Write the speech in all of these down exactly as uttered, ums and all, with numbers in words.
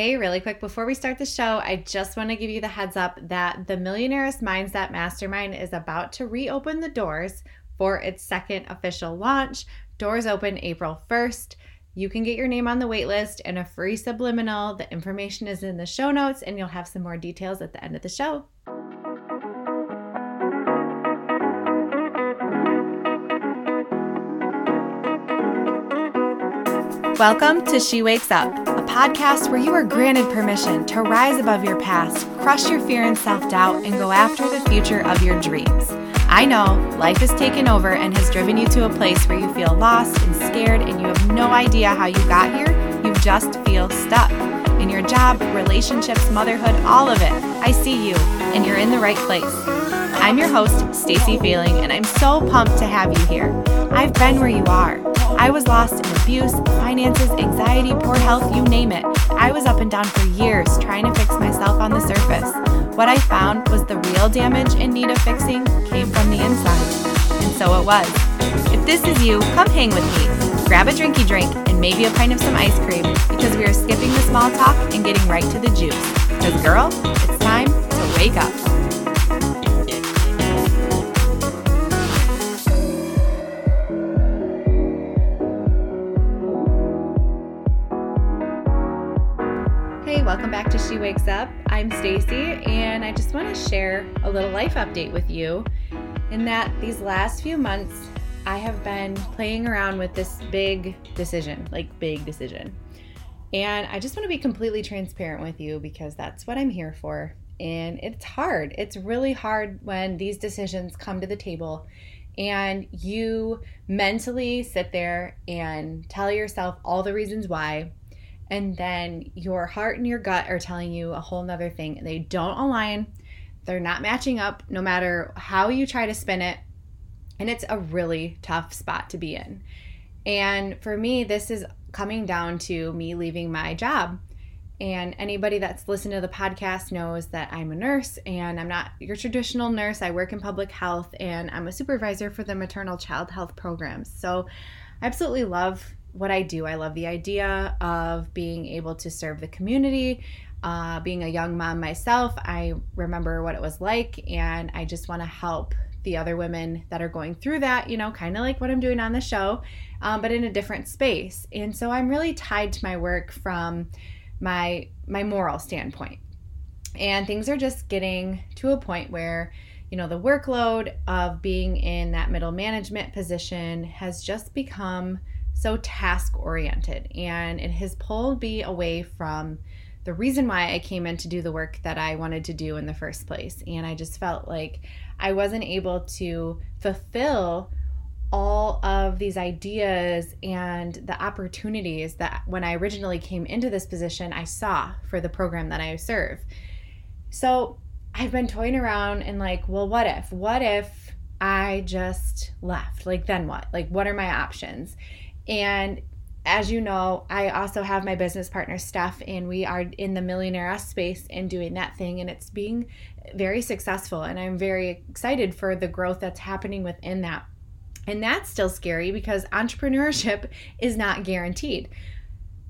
Hey, really quick, before we start the show, I just want to give you the heads up that the Millionaire's Mindset Mastermind is about to reopen the doors for its second official launch. Doors open April first. You can get your name on the waitlist and a free subliminal. The information is in the show notes, and you'll have some more details at the end of the show. Welcome to She Wakes Up, a podcast where you are granted permission to rise above your past, crush your fear and self-doubt, and go after the future of your dreams. I know life has taken over and has driven you to a place where you feel lost and scared and you have no idea how you got here. You just feel stuck. In your job, relationships, motherhood, all of it. I see you, and you're in the right place. I'm your host, Stacey Feeling, and I'm so pumped to have you here. I've been where you are. I was lost in abuse, finances, anxiety, poor health, you name it. I was up and down for years trying to fix myself on the surface. What I found was the real damage in need of fixing came from the inside. And so it was. If this is you, come hang with me. Grab a drinky drink and maybe a pint of some ice cream because we are skipping the small talk and getting right to the juice. Because girl, it's time to wake up. Welcome back to She Wakes Up. I'm Stacey, and I just want to share a little life update with you in that these last few months, I have been playing around with this big decision, like big decision. And I just want to be completely transparent with you because that's what I'm here for. And it's hard. It's really hard when these decisions come to the table and you mentally sit there and tell yourself all the reasons why. And then your heart and your gut are telling you a whole nother thing. They don't align. They're not matching up no matter how you try to spin it. And it's a really tough spot to be in. And for me, this is coming down to me leaving my job. And anybody that's listened to the podcast knows that I'm a nurse and I'm not your traditional nurse. I work in public health and I'm a supervisor for the Maternal Child Health programs. So I absolutely love what I do. I love the idea of being able to serve the community. Uh, being a young mom myself, I remember what it was like, and I just want to help the other women that are going through that, you know, kind of like what I'm doing on the show, um, but in a different space. And so I'm really tied to my work from my my moral standpoint. And things are just getting to a point where, you know, the workload of being in that middle management position has just become so task-oriented, and it has pulled me away from the reason why I came in to do the work that I wanted to do in the first place. And I just felt like I wasn't able to fulfill all of these ideas and the opportunities that when I originally came into this position, I saw for the program that I serve. So I've been toying around and like, well, what if? What if I just left? Like, then what? Like, what are my options? And as you know, I also have my business partner, Steph, and we are in the Millionaire$$ space and doing that thing, and it's being very successful, and I'm very excited for the growth that's happening within that. And that's still scary because entrepreneurship is not guaranteed.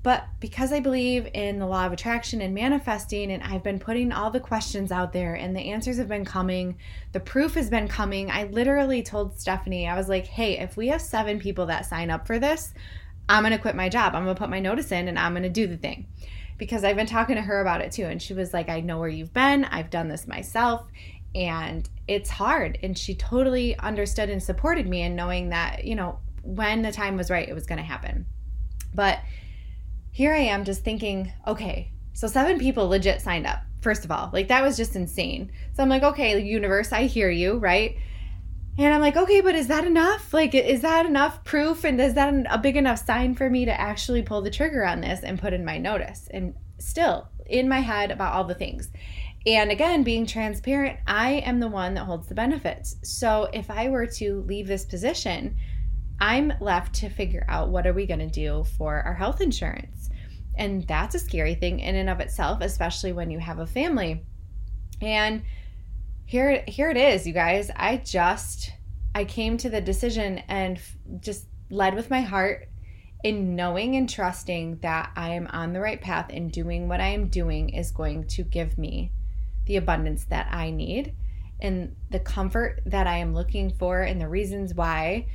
But because I believe in the law of attraction and manifesting, and I've been putting all the questions out there and the answers have been coming, the proof has been coming. I literally told Stephanie, I was like, hey, if we have seven people that sign up for this, I'm going to quit my job. I'm going to put my notice in and I'm going to do the thing. Because I've been talking to her about it too. And she was like, I know where you've been. I've done this myself. And it's hard. And she totally understood and supported me in knowing that, you know, when the time was right, it was going to happen. But here I am just thinking, okay, so seven people legit signed up, first of all. Like, that was just insane. So I'm like, okay, universe, I hear you, right? And I'm like, okay, but is that enough? Like, is that enough proof? And is that a big enough sign for me to actually pull the trigger on this and put in my notice? And still in my head about all the things. And again, being transparent, I am the one that holds the benefits. So if I were to leave this position, I'm left to figure out what are we going to do for our health insurance. And that's a scary thing in and of itself, especially when you have a family. And here, here it is, you guys. I just, I came to the decision and just led with my heart in knowing and trusting that I am on the right path and doing what I am doing is going to give me the abundance that I need and the comfort that I am looking for, and the reasons why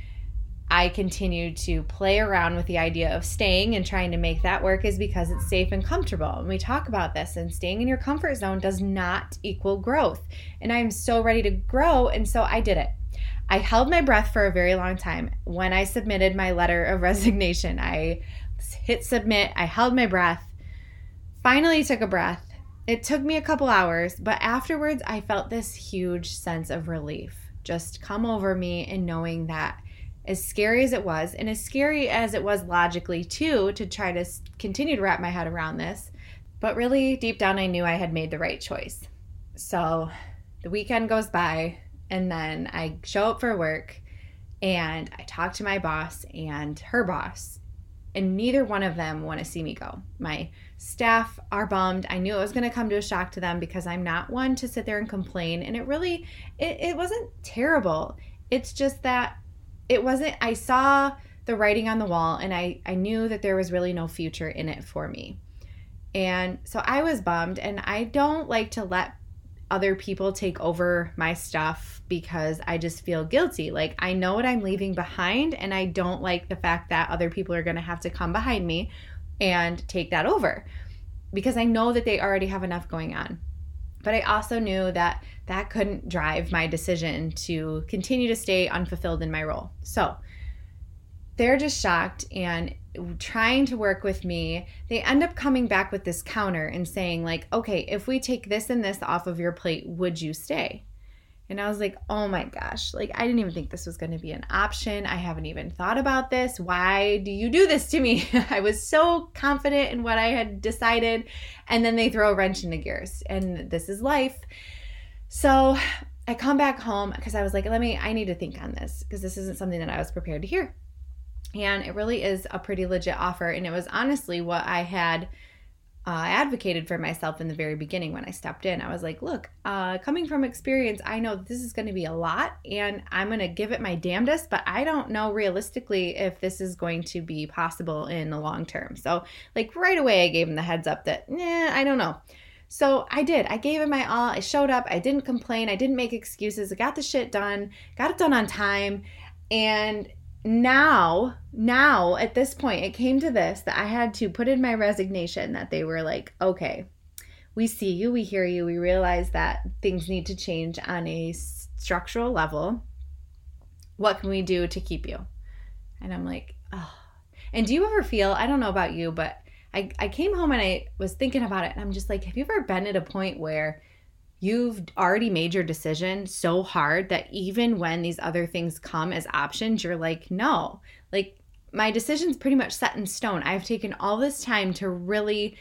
I continue to play around with the idea of staying and trying to make that work is because it's safe and comfortable. And we talk about this, and staying in your comfort zone does not equal growth. And I'm so ready to grow, and so I did it. I held my breath for a very long time. When I submitted my letter of resignation, I hit submit, I held my breath, finally took a breath. It took me a couple hours, but afterwards I felt this huge sense of relief just come over me, and knowing that as scary as it was, and as scary as it was logically too, to try to continue to wrap my head around this, but really deep down I knew I had made the right choice. So the weekend goes by, and then I show up for work, and I talk to my boss and her boss, and neither one of them want to see me go. My staff are bummed. I knew it was going to come to a shock to them because I'm not one to sit there and complain, and it really, it, it wasn't terrible. It's just that it wasn't, I saw the writing on the wall, and I, I knew that there was really no future in it for me. And so I was bummed, and I don't like to let other people take over my stuff because I just feel guilty. Like, I know what I'm leaving behind, and I don't like the fact that other people are going to have to come behind me and take that over, because I know that they already have enough going on. But I also knew that that couldn't drive my decision to continue to stay unfulfilled in my role. So they're just shocked and trying to work with me. They end up coming back with this counter and saying, like, okay, if we take this and this off of your plate, would you stay? And I was like, oh my gosh, like, I didn't even think this was going to be an option. I haven't even thought about this. Why do you do this to me? I was so confident in what I had decided. And then they throw a wrench in the gears, and this is life. So I come back home because I was like, let me, I need to think on this, because this isn't something that I was prepared to hear. And it really is a pretty legit offer. And it was honestly what I had I uh, advocated for myself in the very beginning when I stepped in. I was like, look, uh, coming from experience, I know this is going to be a lot, and I'm going to give it my damnedest, but I don't know realistically if this is going to be possible in the long term. So, like, right away I gave him the heads up that, nah, I don't know. So I did. I gave it my all. I showed up. I didn't complain. I didn't make excuses. I got the shit done. Got it done on time. And Now, now at this point, it came to this, that I had to put in my resignation, that they were like, okay, we see you, we hear you, we realize that things need to change on a structural level. What can we do to keep you? And I'm like, oh. And do you ever feel, I don't know about you, but I, I came home and I was thinking about it, and I'm just like, have you ever been at a point where you've already made your decision so hard that even when these other things come as options, you're like, no, like, my decision's pretty much set in stone. I've taken all this time to really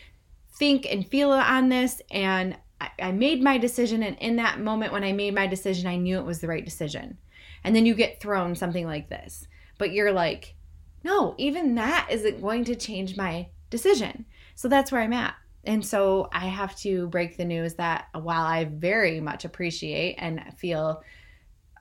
think and feel on this, and I, I made my decision. And in that moment when I made my decision, I knew it was the right decision. And then you get thrown something like this, but you're like, no, even that isn't going to change my decision. So that's where I'm at. And so I have to break the news that while I very much appreciate and feel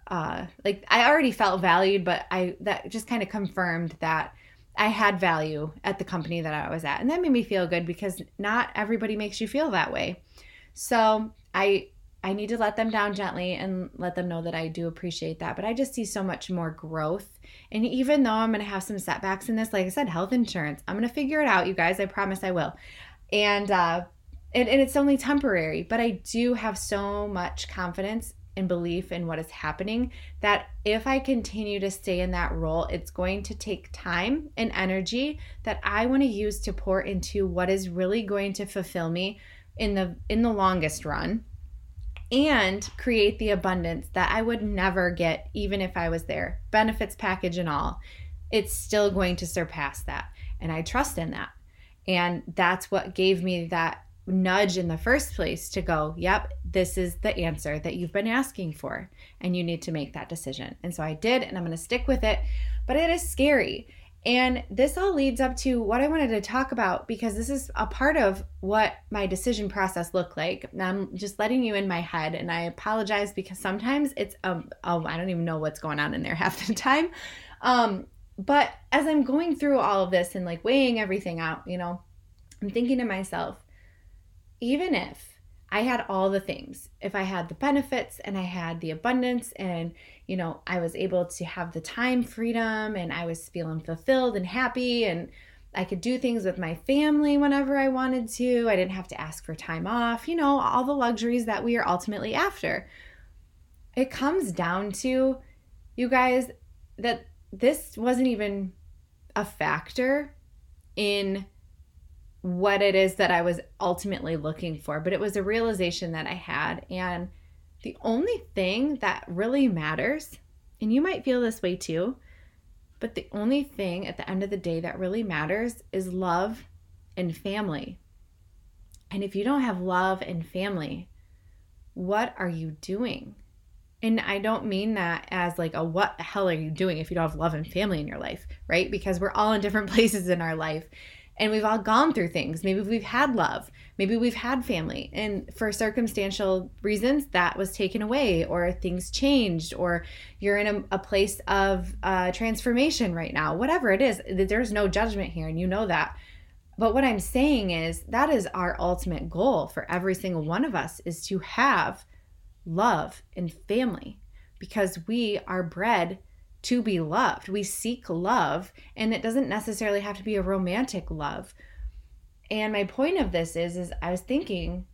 uh, like I already felt valued, but I that just kind of confirmed that I had value at the company that I was at. And that made me feel good, because not everybody makes you feel that way. So I I need to let them down gently and let them know that I do appreciate that. But I just see so much more growth. And even though I'm going to have some setbacks in this, like I said, health insurance, I'm going to figure it out, you guys. I promise I will. And, uh, and and it's only temporary, but I do have so much confidence and belief in what is happening that if I continue to stay in that role, it's going to take time and energy that I want to use to pour into what is really going to fulfill me in the in the longest run, and create the abundance that I would never get even if I was there. Benefits package and all, it's still going to surpass that, and I trust in that. And that's what gave me that nudge in the first place to go, yep, this is the answer that you've been asking for, and you need to make that decision. And so I did, and I'm going to stick with it, but it is scary. And this all leads up to what I wanted to talk about, because this is a part of what my decision process looked like. And I'm just letting you in my head, and I apologize because sometimes it's, um, oh, I don't even know what's going on in there half the time. Um, But as I'm going through all of this and like weighing everything out, you know, I'm thinking to myself, even if I had all the things, if I had the benefits and I had the abundance and, you know, I was able to have the time freedom and I was feeling fulfilled and happy and I could do things with my family whenever I wanted to, I didn't have to ask for time off, you know, all the luxuries that we are ultimately after. It comes down to, you guys, that this wasn't even a factor in what it is that I was ultimately looking for, but it was a realization that I had. And the only thing that really matters, and you might feel this way too, but the only thing at the end of the day that really matters is love and family. And if you don't have love and family, what are you doing? And I don't mean that as like a what the hell are you doing if you don't have love and family in your life, right? Because we're all in different places in our life and we've all gone through things. Maybe we've had love, maybe we've had family, and for circumstantial reasons that was taken away or things changed or you're in a, a place of uh, transformation right now, whatever it is, there's no judgment here and you know that. But what I'm saying is that is our ultimate goal for every single one of us is to have love and family, because we are bred to be loved. We seek love, and it doesn't necessarily have to be a romantic love. And my point of this is, is I was thinking,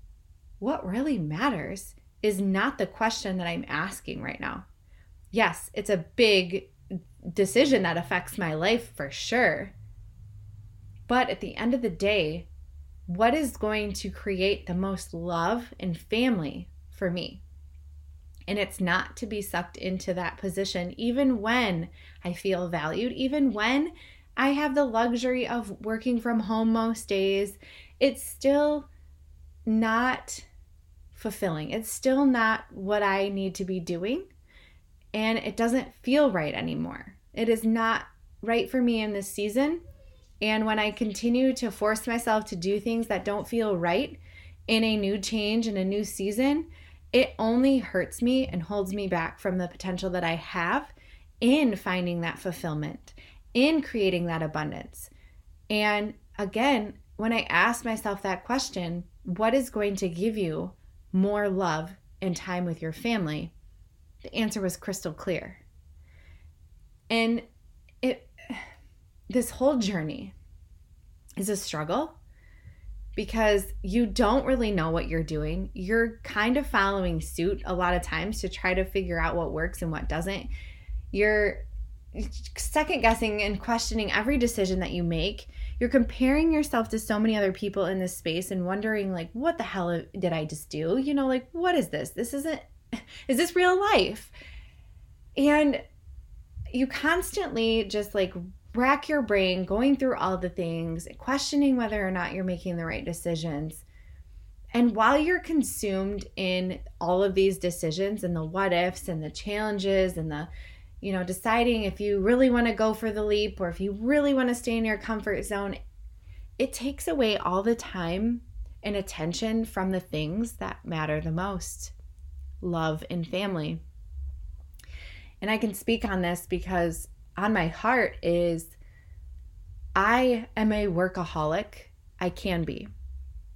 what really matters is not the question that I'm asking right now. Yes, it's a big decision that affects my life for sure. But at the end of the day, what is going to create the most love and family for me? And it's not to be sucked into that position, even when I feel valued, even when I have the luxury of working from home most days, it's still not fulfilling. It's still not what I need to be doing. And it doesn't feel right anymore. It is not right for me in this season. And when I continue to force myself to do things that don't feel right in a new change, in a new season, it only hurts me and holds me back from the potential that I have in finding that fulfillment, in creating that abundance. And again, when I ask myself that question, what is going to give you more love and time with your family? The answer was crystal clear. And it, this whole journey is a struggle, because you don't really know what you're doing. You're kind of following suit a lot of times to try to figure out what works and what doesn't. You're second guessing and questioning every decision that you make. You're comparing yourself to so many other people in this space and wondering, like, what the hell did I just do? You know, like, what is this? This isn't, is this real life? And you constantly just like rack your brain, going through all the things, questioning whether or not you're making the right decisions. And while you're consumed in all of these decisions and the what ifs and the challenges and the, you know, deciding if you really want to go for the leap or if you really want to stay in your comfort zone, it takes away all the time and attention from the things that matter the most, love and family. And I can speak on this because on my heart is I am a workaholic. I can be.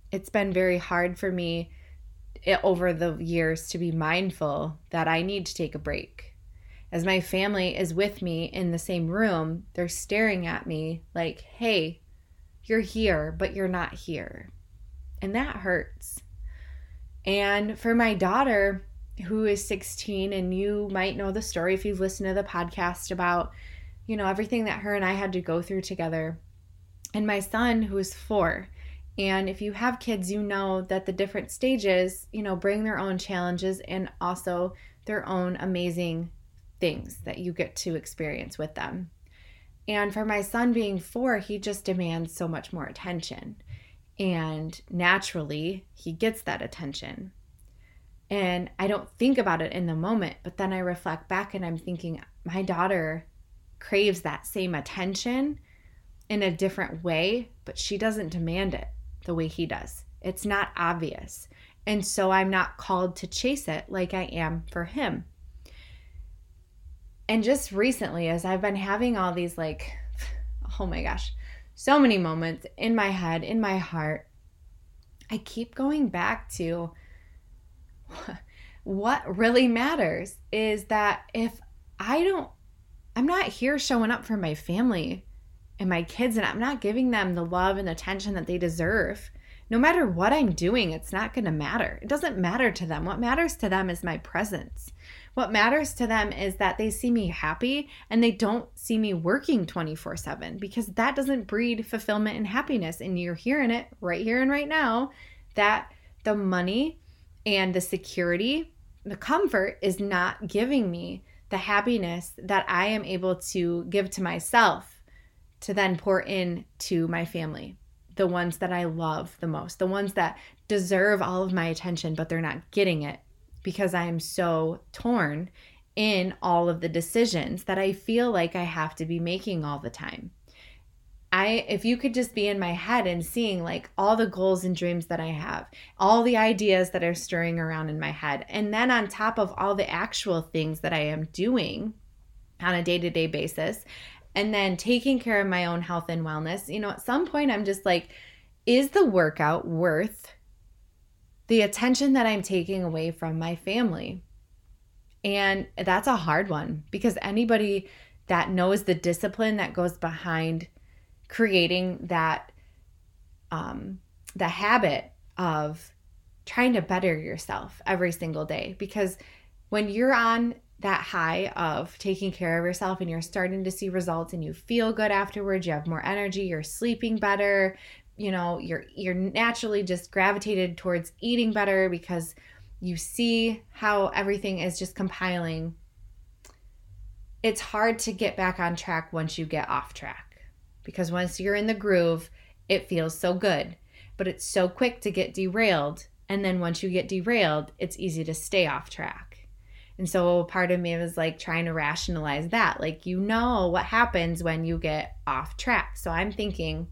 It's been very hard for me over the years to be mindful that I need to take a break. As my family is with me in the same room, they're staring at me like, hey, you're here, but you're not here. And that hurts. And for my daughter, who is sixteen, and you might know the story if you've listened to the podcast about, you know, everything that her and I had to go through together. And my son, who is four, and if you have kids, you know that the different stages, you know, bring their own challenges and also their own amazing things that you get to experience with them. And for my son being four, he just demands so much more attention. And naturally, he gets that attention. And I don't think about it in the moment, but then I reflect back and I'm thinking my daughter craves that same attention in a different way, but she doesn't demand it the way he does. It's not obvious. And so I'm not called to chase it like I am for him. And just recently, as I've been having all these, like, oh my gosh, so many moments in my head, in my heart, I keep going back to what really matters is that if I don't, I'm not here showing up for my family and my kids, and I'm not giving them the love and attention that they deserve, no matter what I'm doing, it's not going to matter. It doesn't matter to them. What matters to them is my presence. What matters to them is that they see me happy and they don't see me working twenty-four seven, because that doesn't breed fulfillment and happiness. And you're hearing it right here and right now that the money and the security, the comfort is not giving me the happiness that I am able to give to myself to then pour in to my family, the ones that I love the most, the ones that deserve all of my attention, but they're not getting it because I am so torn in all of the decisions that I feel like I have to be making all the time. I, if you could just be in my head and seeing like all the goals and dreams that I have, all the ideas that are stirring around in my head, and then on top of all the actual things that I am doing on a day-to-day basis, and then taking care of my own health and wellness, you know, at some point I'm just like, is the workout worth the attention that I'm taking away from my family? And that's a hard one, because anybody that knows the discipline that goes behind creating that, um, the habit of trying to better yourself every single day. Because when you're on that high of taking care of yourself and you're starting to see results and you feel good afterwards, you have more energy, you're sleeping better, you know, you're, you're naturally just gravitated towards eating better because you see how everything is just compiling. It's hard to get back on track once you get off track. Because once you're in the groove, it feels so good, but it's so quick to get derailed. And then once you get derailed, it's easy to stay off track. And so part of me was like trying to rationalize that. Like, you know what happens when you get off track. So I'm thinking,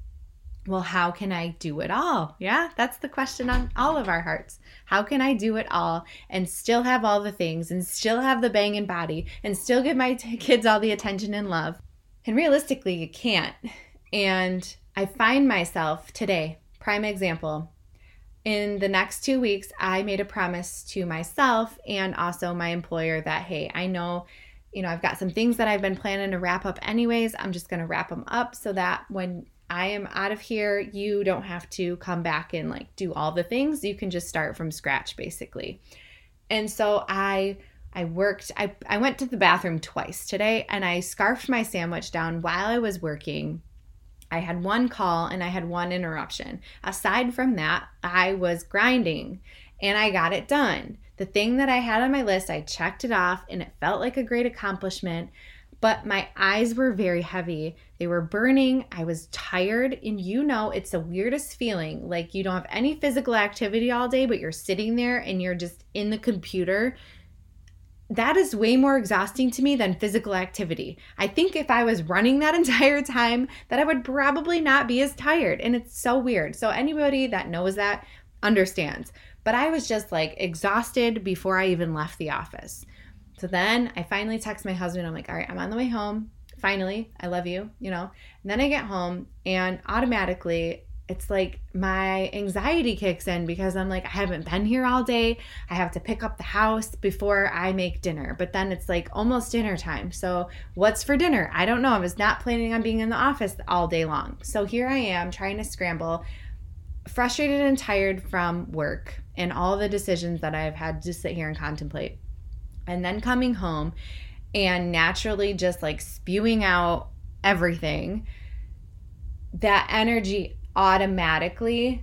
well, how can I do it all? Yeah, that's the question on all of our hearts. How can I do it all and still have all the things and still have the banging body and still give my t- kids all the attention and love? And realistically, you can't. And I find myself today, prime example, in the next two weeks, I made a promise to myself and also my employer that, hey, I know, you know, I've got some things that I've been planning to wrap up anyways. I'm just going to wrap them up so that when I am out of here, you don't have to come back and like do all the things. You can just start from scratch, basically. And so I I worked, I, I went to the bathroom twice today, and I scarfed my sandwich down while I was working. I had one call and I had one interruption. Aside from that, I was grinding and I got it done. The thing that I had on my list, I checked it off and it felt like a great accomplishment, but my eyes were very heavy. They were burning. I was tired. And you know, it's the weirdest feeling. Like, you don't have any physical activity all day, but you're sitting there and you're just in the computer. That is way more exhausting to me than physical activity. I think if I was running that entire time, that I would probably not be as tired. And it's so weird. So anybody that knows that understands. But I was just like exhausted before I even left the office. So then I finally text my husband. I'm like, all right, I'm on the way home. Finally, I love you, you know. And then I get home and automatically it's like my anxiety kicks in because I'm like, I haven't been here all day. I have to pick up the house before I make dinner. But then it's like almost dinner time. So what's for dinner? I don't know. I was not planning on being in the office all day long. So here I am trying to scramble, frustrated and tired from work and all the decisions that I've had to sit here and contemplate. And then coming home and naturally just like spewing out everything, that energy automatically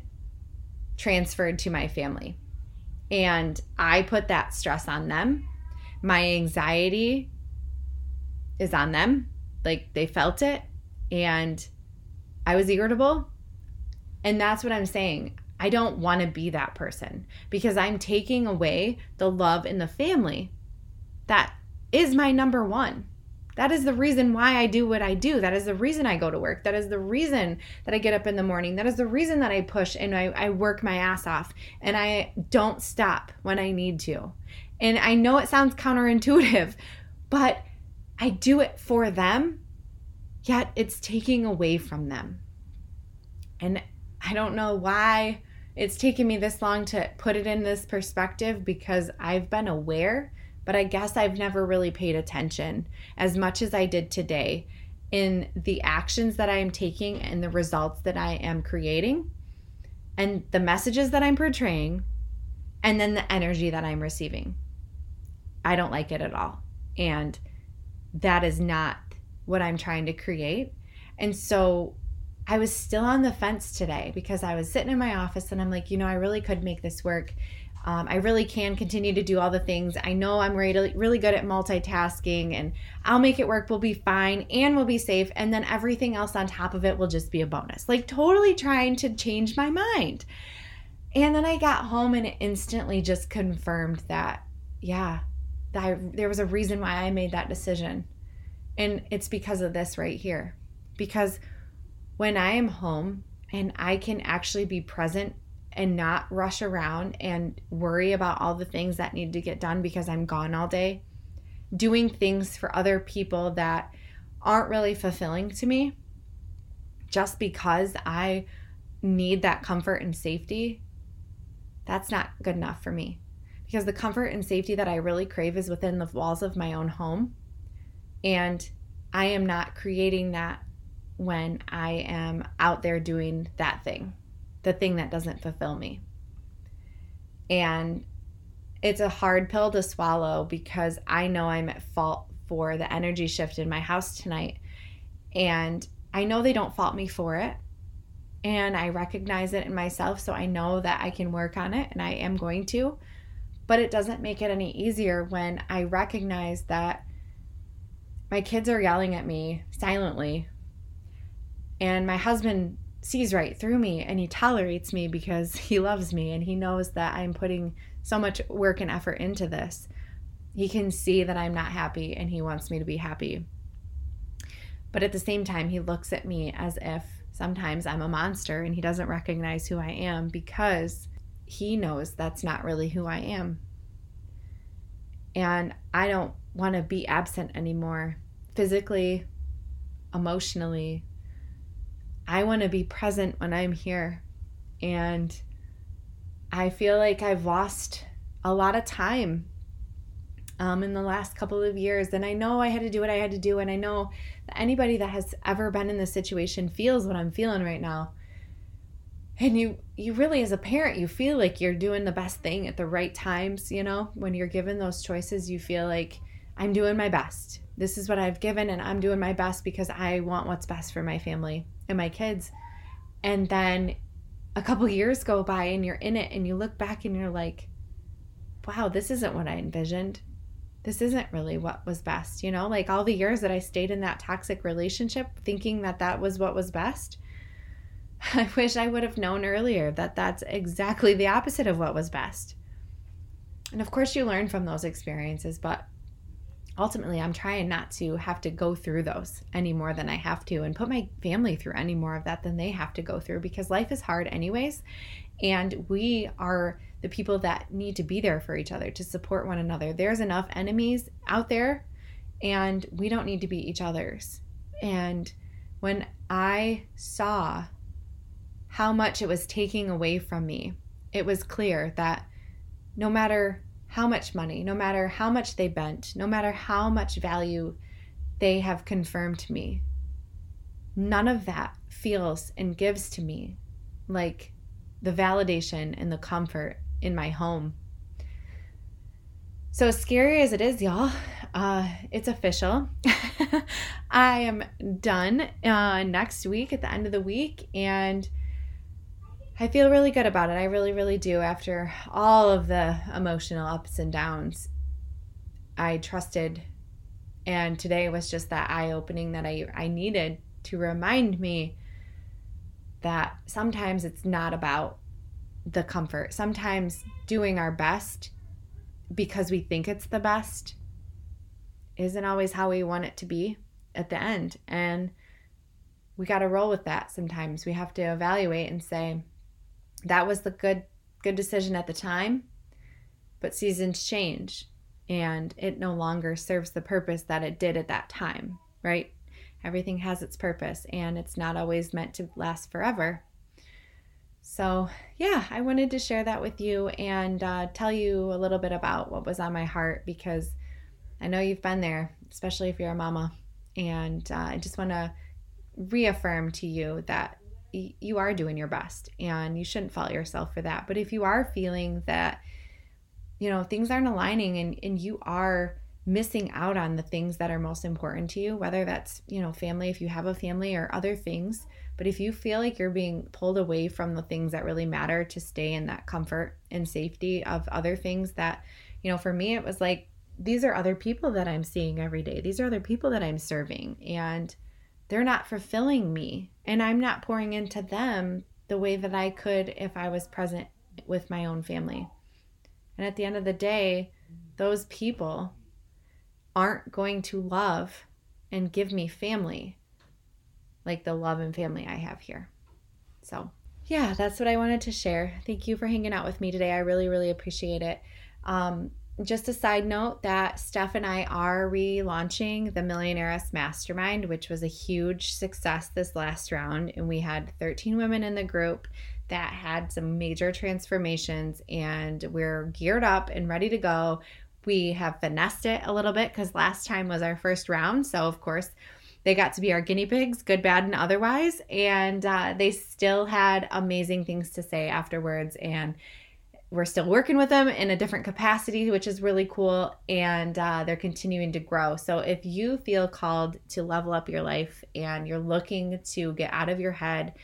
transferred to my family. And I put that stress on them. My anxiety is on them. Like, they felt it and I was irritable. And that's what I'm saying. I don't want to be that person because I'm taking away the love in the family. That is my number one. That is the reason why I do what I do. That is the reason I go to work. That is the reason that I get up in the morning. That is the reason that I push and I, I work my ass off and I don't stop when I need to. And I know it sounds counterintuitive, but I do it for them, yet it's taking away from them. And I don't know why it's taken me this long to put it in this perspective, because I've been aware, but I guess I've never really paid attention as much as I did today in the actions that I am taking and the results that I am creating and the messages that I'm portraying and then the energy that I'm receiving. I don't like it at all. And that is not what I'm trying to create. And so I was still on the fence today because I was sitting in my office and I'm like, you know, I really could make this work. Um, I really can continue to do all the things. I know I'm really, really good at multitasking and I'll make it work. We'll be fine and we'll be safe. And then everything else on top of it will just be a bonus. Like totally trying to change my mind. And then I got home and it instantly just confirmed that, yeah, I, there was a reason why I made that decision. And it's because of this right here. Because when I am home and I can actually be present and not rush around and worry about all the things that need to get done because I'm gone all day, doing things for other people that aren't really fulfilling to me just because I need that comfort and safety, that's not good enough for me. Because the comfort and safety that I really crave is within the walls of my own home. And I am not creating that when I am out there doing that thing, the thing that doesn't fulfill me. And it's a hard pill to swallow because I know I'm at fault for the energy shift in my house tonight. And I know they don't fault me for it. And I recognize it in myself, so I know that I can work on it, and I am going to. But it doesn't make it any easier when I recognize that my kids are yelling at me silently and my husband sees right through me and he tolerates me because he loves me and he knows that I'm putting so much work and effort into this. He can see that I'm not happy and he wants me to be happy. But at the same time, he looks at me as if sometimes I'm a monster and he doesn't recognize who I am because he knows that's not really who I am. And I don't want to be absent anymore, physically, emotionally. I want to be present when I'm here. And I feel like I've lost a lot of time um, in the last couple of years. And I know I had to do what I had to do. And I know that anybody that has ever been in this situation feels what I'm feeling right now. And you, you really, as a parent, you feel like you're doing the best thing at the right times, you know? When you're given those choices, you feel like, I'm doing my best. This is what I've given, and I'm doing my best because I want what's best for my family and my kids. And then a couple years go by, and you're in it, and you look back, and you're like, wow, this isn't what I envisioned. This isn't really what was best, you know? Like all the years that I stayed in that toxic relationship thinking that that was what was best, I wish I would have known earlier that that's exactly the opposite of what was best. And of course you learn from those experiences, but ultimately I'm trying not to have to go through those any more than I have to and put my family through any more of that than they have to go through, because life is hard anyways. And we are the people that need to be there for each other, to support one another. There's enough enemies out there and we don't need to be each other's. And when I saw how much it was taking away from me, it was clear that no matter how much money, no matter how much they bent, no matter how much value they have confirmed to me, none of that feels and gives to me like the validation and the comfort in my home. So scary as it is, y'all, uh, it's official. I am done uh, next week at the end of the week, and I feel really good about it. I really, really do. After all of the emotional ups and downs, I trusted, and today was just that eye-opening that I, I needed to remind me that sometimes it's not about the comfort. Sometimes doing our best because we think it's the best isn't always how we want it to be at the end, and we got to roll with that sometimes. We have to evaluate and say, that was the good good decision at the time, but seasons change. and it no longer serves the purpose that it did at that time, right? Everything has its purpose, and it's not always meant to last forever. So yeah, I wanted to share that with you and uh, tell you a little bit about what was on my heart, because I know you've been there, especially if you're a mama. And uh, I just want to reaffirm to you that y- you are doing your best, and you shouldn't fault yourself for that. But if you are feeling that, you know, things aren't aligning and, and you are missing out on the things that are most important to you, whether that's, you know, family, if you have a family, or other things. But if you feel like you're being pulled away from the things that really matter to stay in that comfort and safety of other things that, you know, for me, it was like, these are other people that I'm seeing every day. These are other people that I'm serving, and they're not fulfilling me, and I'm not pouring into them the way that I could if I was present with my own family. And at the end of the day, those people aren't going to love and give me family like the love and family I have here. So yeah, that's what I wanted to share. Thank you for hanging out with me today. I really, really appreciate it. Um, Just a side note that Steph and I are relaunching the Millionaire's Mastermind, which was a huge success this last round. And we had thirteen women in the group that had some major transformations, and we're geared up and ready to go. We have finessed it a little bit because last time was our first round. So, of course, they got to be our guinea pigs, good, bad, and otherwise. And uh, they still had amazing things to say afterwards, and we're still working with them in a different capacity, which is really cool, and uh, they're continuing to grow. So if you feel called to level up your life and you're looking to get out of your head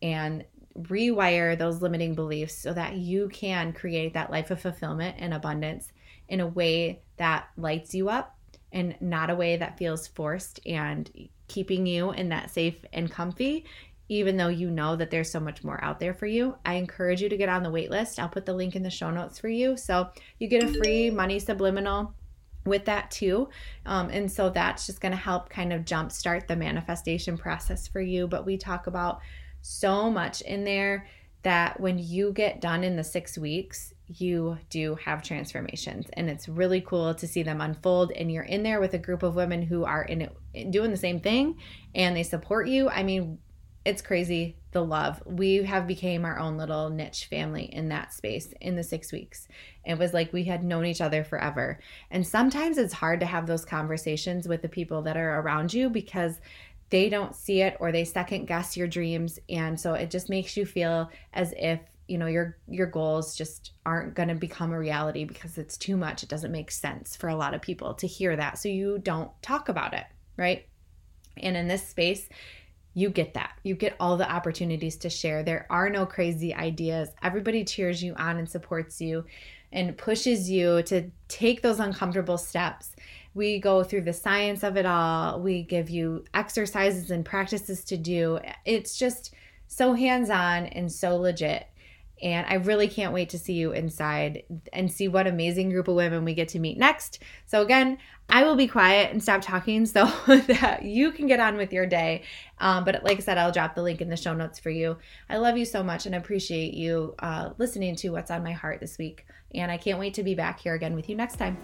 and rewire those limiting beliefs so that you can create that life of fulfillment and abundance in a way that lights you up and not a way that feels forced and keeping you in that safe and comfy, even though you know that there's so much more out there for you, I encourage you to get on the wait list. I'll put the link in the show notes for you. So you get a free money subliminal with that too. Um, and so that's just going to help kind of jumpstart the manifestation process for you. But we talk about so much in there that when you get done in the six weeks, you do have transformations, and it's really cool to see them unfold. And you're in there with a group of women who are in it, doing the same thing, and they support you. I mean, it's crazy, the love. We have became our own little niche family in that space in the six weeks. It was like we had known each other forever. And sometimes it's hard to have those conversations with the people that are around you because they don't see it, or they second guess your dreams. And so it just makes you feel as if, you know, your your goals just aren't going to become a reality because it's too much. It doesn't make sense for a lot of people to hear that. So you don't talk about it, right? And in this space, you get that. You get all the opportunities to share. There are no crazy ideas. Everybody cheers you on and supports you and pushes you to take those uncomfortable steps. We go through the science of it all. We give you exercises and practices to do. It's just so hands-on and so legit. And I really can't wait to see you inside and see what amazing group of women we get to meet next. So again, I will be quiet and stop talking so that you can get on with your day. Um, but like I said, I'll drop the link in the show notes for you. I love you so much and appreciate you uh, listening to What's on My Heart this week. And I can't wait to be back here again with you next time.